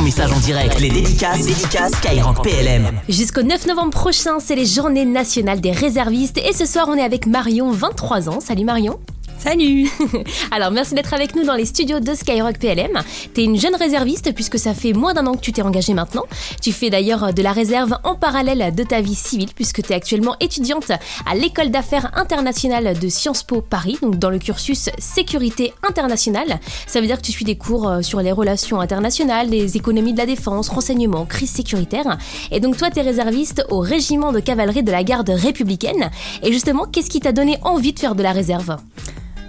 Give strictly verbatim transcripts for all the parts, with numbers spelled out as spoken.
ton message en direct. Les dédicaces, les dédicaces Skyrock P L M. Jusqu'au neuf novembre prochain, c'est les journées nationales des réservistes. Et ce soir, on est avec Marion, vingt-trois ans. Salut Marion. Salut. Alors, merci d'être avec nous dans les studios de Skyrock P L M. T'es une jeune réserviste puisque ça fait moins d'un an que tu t'es engagée maintenant. Tu fais d'ailleurs de la réserve en parallèle de ta vie civile puisque t'es actuellement étudiante à l'école d'affaires internationale de Sciences Po Paris, donc dans le cursus sécurité internationale. Ça veut dire que tu suis des cours sur les relations internationales, les économies de la défense, renseignement, crise sécuritaire. Et donc toi, t'es réserviste au régiment de cavalerie de la garde républicaine. Et justement, qu'est-ce qui t'a donné envie de faire de la réserve ?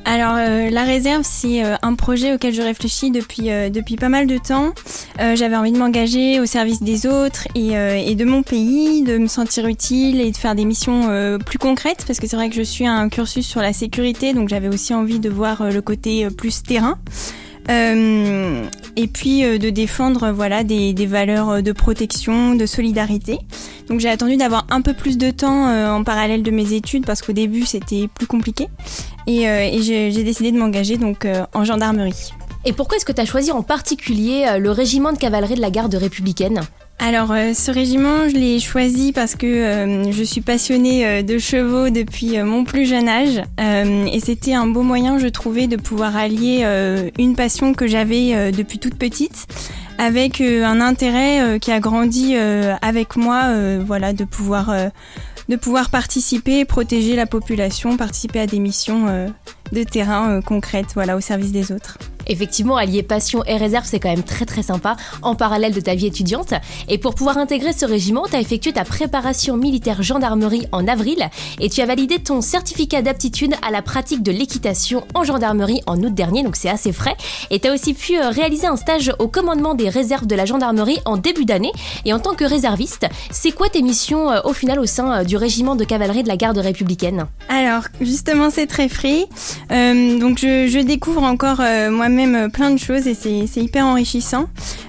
Alors euh, la réserve, c'est euh, un projet auquel je réfléchis depuis, euh, depuis pas mal de temps. Euh, j'avais envie de m'engager au service des autres et, euh, et de mon pays, de me sentir utile et de faire des missions euh, plus concrètes, parce que c'est vrai que je suis à un cursus sur la sécurité, donc j'avais aussi envie de voir euh, le côté euh, plus terrain. Euh, et puis euh, de défendre euh, voilà, des, des valeurs de protection, de solidarité. Donc j'ai attendu d'avoir un peu plus de temps euh, en parallèle de mes études, parce qu'au début c'était plus compliqué, et, euh, et j'ai, j'ai décidé de m'engager donc euh, en gendarmerie. Et pourquoi est-ce que tu as choisi en particulier euh, le régiment de cavalerie de la garde républicaine ? Alors euh, ce régiment, je l'ai choisi parce que euh, je suis passionnée euh, de chevaux depuis euh, mon plus jeune âge euh, et c'était un beau moyen, je trouvais, de pouvoir allier euh, une passion que j'avais euh, depuis toute petite avec euh, un intérêt euh, qui a grandi euh, avec moi, euh, voilà, de pouvoir, euh, de pouvoir participer, protéger la population, participer à des missions euh, de terrain euh, concrètes, voilà, au service des autres. Effectivement, allier passion et réserve, c'est quand même très très sympa en parallèle de ta vie étudiante. Et pour pouvoir intégrer ce régiment, tu as effectué ta préparation militaire gendarmerie en avril et tu as validé ton certificat d'aptitude à la pratique de l'équitation en gendarmerie en août dernier, donc c'est assez frais. Et tu as aussi pu réaliser un stage au commandement des réserves de la gendarmerie en début d'année. Et en tant que réserviste, c'est quoi tes missions au final au sein du régiment de cavalerie de la garde républicaine ? Alors justement, c'est très frais. Euh, donc je, je découvre encore euh, moi-même même plein de choses et c'est, c'est hyper enrichissant.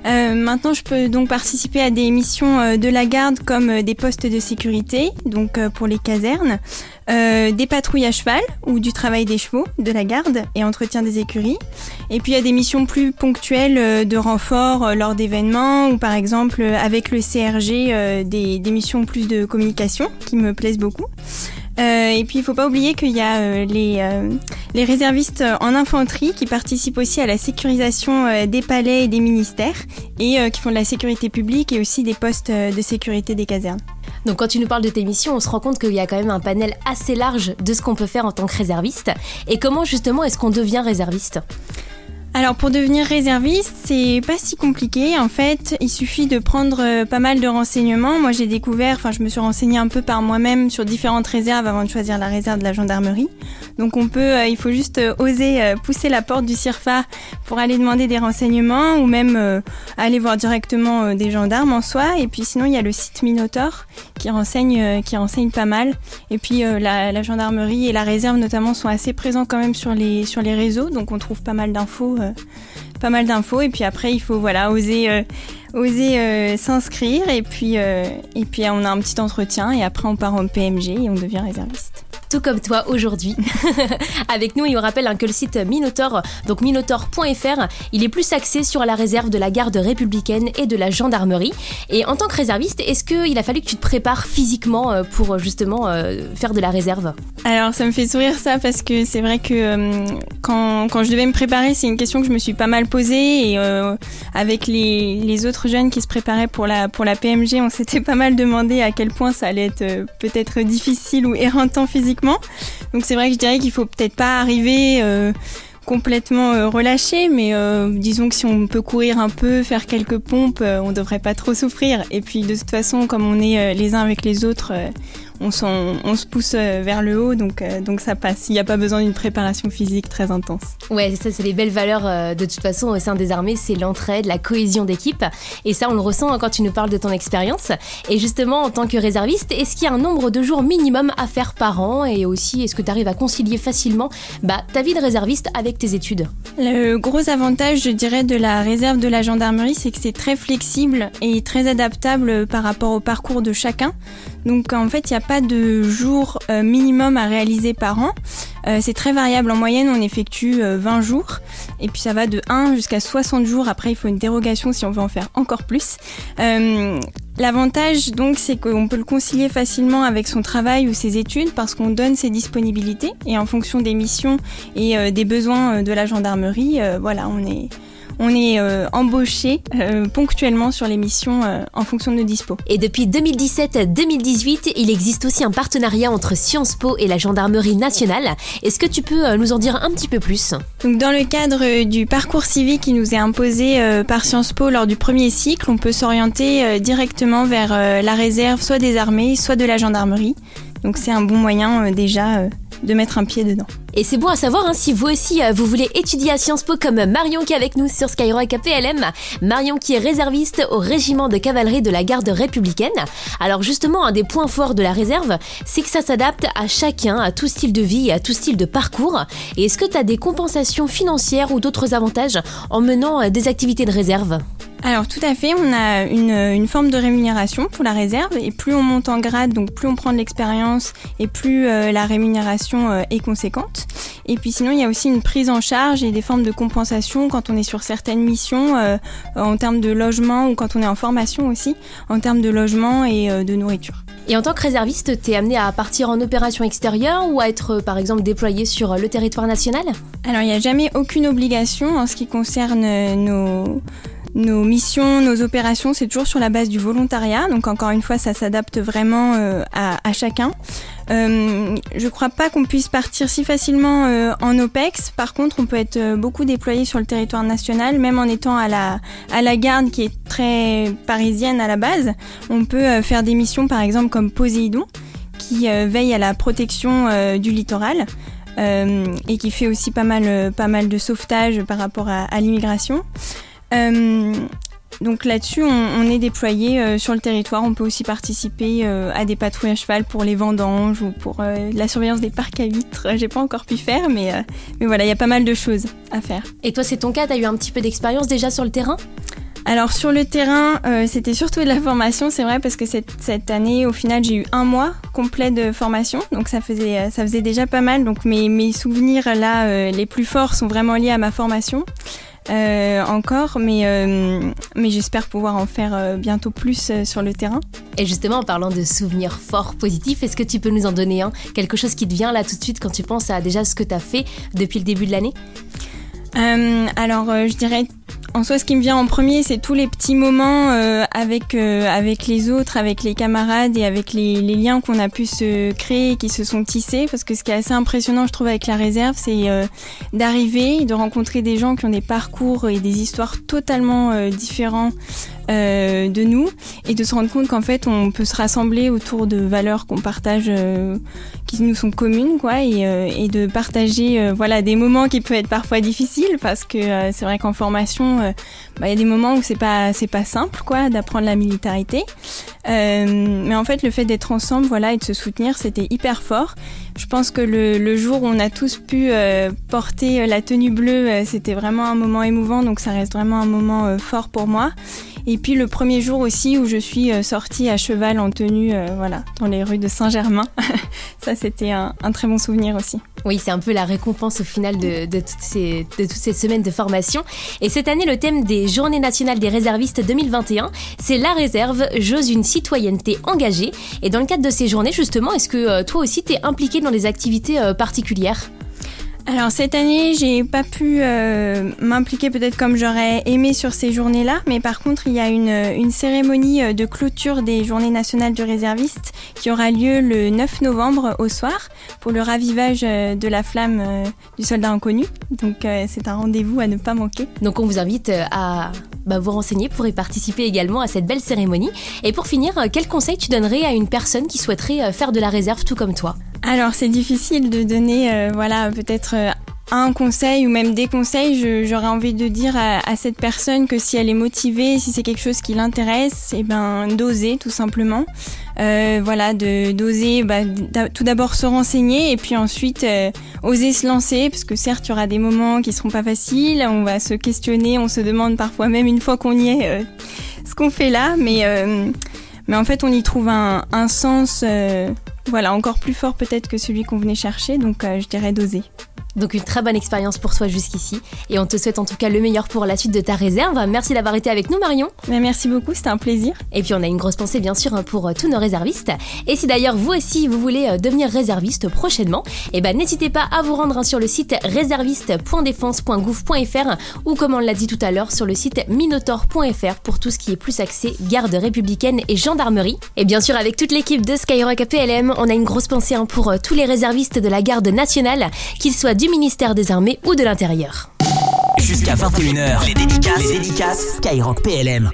Euh, maintenant, je peux donc participer à des missions de la garde comme des postes de sécurité, donc pour les casernes, euh, des patrouilles à cheval ou du travail des chevaux de la garde et entretien des écuries. Et puis, il y a des missions plus ponctuelles de renfort lors d'événements ou par exemple avec le C R G, euh, des, des missions plus de communication qui me plaisent beaucoup. Euh, et puis il faut pas oublier qu'il y a euh, les, euh, les réservistes en infanterie qui participent aussi à la sécurisation euh, des palais et des ministères et euh, qui font de la sécurité publique et aussi des postes euh, de sécurité des casernes. Donc quand tu nous parles de tes missions, on se rend compte qu'il y a quand même un panel assez large de ce qu'on peut faire en tant que réserviste. Et comment justement est-ce qu'on devient réserviste ? Alors pour devenir réserviste, c'est pas si compliqué en fait, il suffit de prendre pas mal de renseignements. Moi j'ai découvert, enfin je me suis renseignée un peu par moi-même sur différentes réserves avant de choisir la réserve de la gendarmerie. Donc on peut, il faut juste oser pousser la porte du CIRFA pour aller demander des renseignements ou même aller voir directement des gendarmes en soi. Et puis sinon il y a le site Minotaur qui renseigne, qui renseigne pas mal. Et puis la, la gendarmerie et la réserve notamment sont assez présents quand même sur les, sur les réseaux, donc on trouve pas mal d'infos. pas mal d'infos et puis après il faut voilà oser euh, oser euh, s'inscrire et puis euh, et puis on a un petit entretien et après on part en P M G et on devient réserviste. Tout comme toi aujourd'hui. Avec nous, et on rappelle hein, que le site Minotaur, donc minotaur point f r, il est plus axé sur la réserve de la garde républicaine et de la gendarmerie. Et en tant que réserviste, est-ce qu'il a fallu que tu te prépares physiquement pour justement euh, faire de la réserve ? Alors ça me fait sourire ça, parce que c'est vrai que euh, quand, quand je devais me préparer, c'est une question que je me suis pas mal posée et euh, avec les, les autres jeunes qui se préparaient pour la, pour la P M G, on s'était pas mal demandé à quel point ça allait être euh, peut-être difficile ou éreintant physiquement. Donc c'est vrai que je dirais qu'il faut peut-être pas arriver euh, complètement euh, relâché, mais euh, disons que si on peut courir un peu, faire quelques pompes, euh, on devrait pas trop souffrir. Et puis de toute façon, comme on est euh, les uns avec les autres, euh, on, on se pousse euh, vers le haut, donc, euh, donc ça passe. Il n'y a pas besoin d'une préparation physique très intense. Ouais, ça c'est les belles valeurs euh, de toute façon au sein des armées, c'est l'entraide, la cohésion d'équipe. Et ça on le ressent quand tu nous parles de ton expérience. Et justement en tant que réserviste, est-ce qu'il y a un nombre de jours minimum à faire par an ? Et aussi est-ce que tu arrives à concilier facilement bah, ta vie de réserviste avec tes études ? Le gros avantage, je dirais, de la réserve de la gendarmerie, c'est que c'est très flexible et très adaptable par rapport au parcours de chacun. Donc en fait, il n'y a pas de jours euh, minimum à réaliser par an. Euh, c'est très variable. En moyenne, on effectue euh, vingt jours. Et puis ça va de un jusqu'à soixante jours. Après, il faut une dérogation si on veut en faire encore plus. Euh, l'avantage, donc, c'est qu'on peut le concilier facilement avec son travail ou ses études parce qu'on donne ses disponibilités. Et en fonction des missions et euh, des besoins de la gendarmerie, euh, voilà, on est... On est euh, embauché euh, ponctuellement sur les missions euh, en fonction de nos dispos. Et depuis deux mille dix-sept deux mille dix-huit, il existe aussi un partenariat entre Sciences Po et la Gendarmerie nationale. Est-ce que tu peux euh, nous en dire un petit peu plus ? Donc, dans le cadre du parcours civique qui nous est imposé euh, par Sciences Po lors du premier cycle, on peut s'orienter euh, directement vers euh, la réserve, soit des armées, soit de la gendarmerie. Donc c'est un bon moyen euh, déjà euh, de mettre un pied dedans. Et c'est bon à savoir, hein, si vous aussi euh, vous voulez étudier à Sciences Po comme Marion qui est avec nous sur Skyrock P L M. Marion qui est réserviste au régiment de cavalerie de la garde républicaine. Alors justement, un des points forts de la réserve, c'est que ça s'adapte à chacun, à tout style de vie, à tout style de parcours. Et est-ce que tu as des compensations financières ou d'autres avantages en menant euh, des activités de réserve ? Alors tout à fait, on a une, une forme de rémunération pour la réserve et plus on monte en grade, donc plus on prend de l'expérience et plus euh, la rémunération euh, est conséquente. Et puis sinon, il y a aussi une prise en charge et des formes de compensation quand on est sur certaines missions euh, en termes de logement ou quand on est en formation aussi, en termes de logement et euh, de nourriture. Et en tant que réserviste, t'es amené à partir en opération extérieure ou à être, par exemple, déployé sur le territoire national ? Alors il n'y a jamais aucune obligation en ce qui concerne nos... Nos missions, nos opérations, c'est toujours sur la base du volontariat. Donc encore une fois, ça s'adapte vraiment euh, à, à chacun. Euh, je crois pas qu'on puisse partir si facilement euh, en OPEX. Par contre, on peut être euh, beaucoup déployé sur le territoire national, même en étant à la à la garde qui est très parisienne à la base. On peut euh, faire des missions, par exemple, comme Poséidon, qui euh, veille à la protection euh, du littoral. Euh, et qui fait aussi pas mal, pas mal de sauvetage par rapport à, à l'immigration. Euh, donc là-dessus, on, on est déployé euh, sur le territoire. On peut aussi participer euh, à des patrouilles à cheval pour les vendanges ou pour euh, la surveillance des parcs à vitres. J'ai pas encore pu faire, mais, euh, mais voilà, il y a pas mal de choses à faire. Et toi, c'est ton cas, t'as eu un petit peu d'expérience déjà sur le terrain ? Alors sur le terrain, euh, c'était surtout de la formation, c'est vrai, parce que cette, cette année, au final, j'ai eu un mois complet de formation, donc ça faisait, ça faisait déjà pas mal. Donc mes, mes souvenirs là, euh, les plus forts, sont vraiment liés à ma formation. Euh, encore, mais, euh, mais j'espère pouvoir en faire euh, bientôt plus euh, sur le terrain. Et justement, en parlant de souvenirs forts, positifs, est-ce que tu peux nous en donner un ? Quelque chose qui te vient là tout de suite quand tu penses à déjà ce que tu as fait depuis le début de l'année ? euh, Alors, euh, je dirais... En soi, ce qui me vient en premier, c'est tous les petits moments euh, avec euh, avec les autres, avec les camarades et avec les, les liens qu'on a pu se créer et qui se sont tissés. Parce que ce qui est assez impressionnant, je trouve, avec la réserve, c'est euh, d'arriver, de rencontrer des gens qui ont des parcours et des histoires totalement euh, différents euh, de nous et de se rendre compte qu'en fait, on peut se rassembler autour de valeurs qu'on partage, euh, qui nous sont communes, quoi, et, euh, et de partager euh, voilà, des moments qui peuvent être parfois difficiles parce que euh, c'est vrai qu'en formation, bah, y a des moments où c'est pas c'est pas simple quoi d'apprendre la militarité, euh, mais en fait le fait d'être ensemble, voilà, et de se soutenir, c'était hyper fort. Je pense que le, le jour où on a tous pu euh, porter la tenue bleue, euh, c'était vraiment un moment émouvant, donc ça reste vraiment un moment euh, fort pour moi. Et puis le premier jour aussi où je suis euh, sortie à cheval en tenue, euh, voilà, dans les rues de Saint-Germain, ça c'était un, un très bon souvenir aussi. Oui, c'est un peu la récompense au final de, de, toutes ces, de toutes ces semaines de formation. Et cette année, le thème des Journées nationales des réservistes deux mille vingt et un, c'est la réserve, j'ose une citoyenneté engagée. Et dans le cadre de ces journées, justement, est-ce que toi aussi t'es impliquée dans des activités particulières ? Alors cette année, j'ai pas pu euh, m'impliquer peut-être comme j'aurais aimé sur ces journées-là, mais par contre, il y a une, une cérémonie de clôture des Journées nationales du réserviste qui aura lieu le neuf novembre au soir pour le ravivage de la flamme euh, du soldat inconnu. Donc euh, c'est un rendez-vous à ne pas manquer. Donc on vous invite à bah, vous renseigner pour y participer également à cette belle cérémonie. Et pour finir, quel conseil tu donnerais à une personne qui souhaiterait faire de la réserve tout comme toi ? Alors c'est difficile de donner euh, voilà, peut-être euh, un conseil ou même des conseils. Je, j'aurais envie de dire à, à cette personne que si elle est motivée, si c'est quelque chose qui l'intéresse, eh ben, d'oser tout simplement. Euh, voilà, de, d'oser, bah, d'a, tout d'abord se renseigner et puis ensuite euh, oser se lancer, parce que certes il y aura des moments qui seront pas faciles, on va se questionner, on se demande parfois même une fois qu'on y est euh, ce qu'on fait là, mais... Euh, mais en fait on y trouve un, un sens euh, voilà, encore plus fort peut-être que celui qu'on venait chercher, donc euh, je dirais d'oser. Donc une très bonne expérience pour toi jusqu'ici, et on te souhaite en tout cas le meilleur pour la suite de ta réserve. Merci d'avoir été avec nous, Marion. Merci beaucoup, c'était un plaisir. Et puis on a une grosse pensée bien sûr pour tous nos réservistes. Et si d'ailleurs vous aussi vous voulez devenir réserviste prochainement, eh ben, n'hésitez pas à vous rendre sur le site réserviste point défense point gouv point fr ou comme on l'a dit tout à l'heure sur le site minotaur point fr pour tout ce qui est plus axé garde républicaine et gendarmerie. Et bien sûr avec toute l'équipe de Skyrock P L M, on a une grosse pensée pour tous les réservistes de la garde nationale, qu'ils soient du ministère des Armées ou de l'Intérieur. Jusqu'à vingt et une heures, les dédicaces, les dédicaces Skyrock P L M.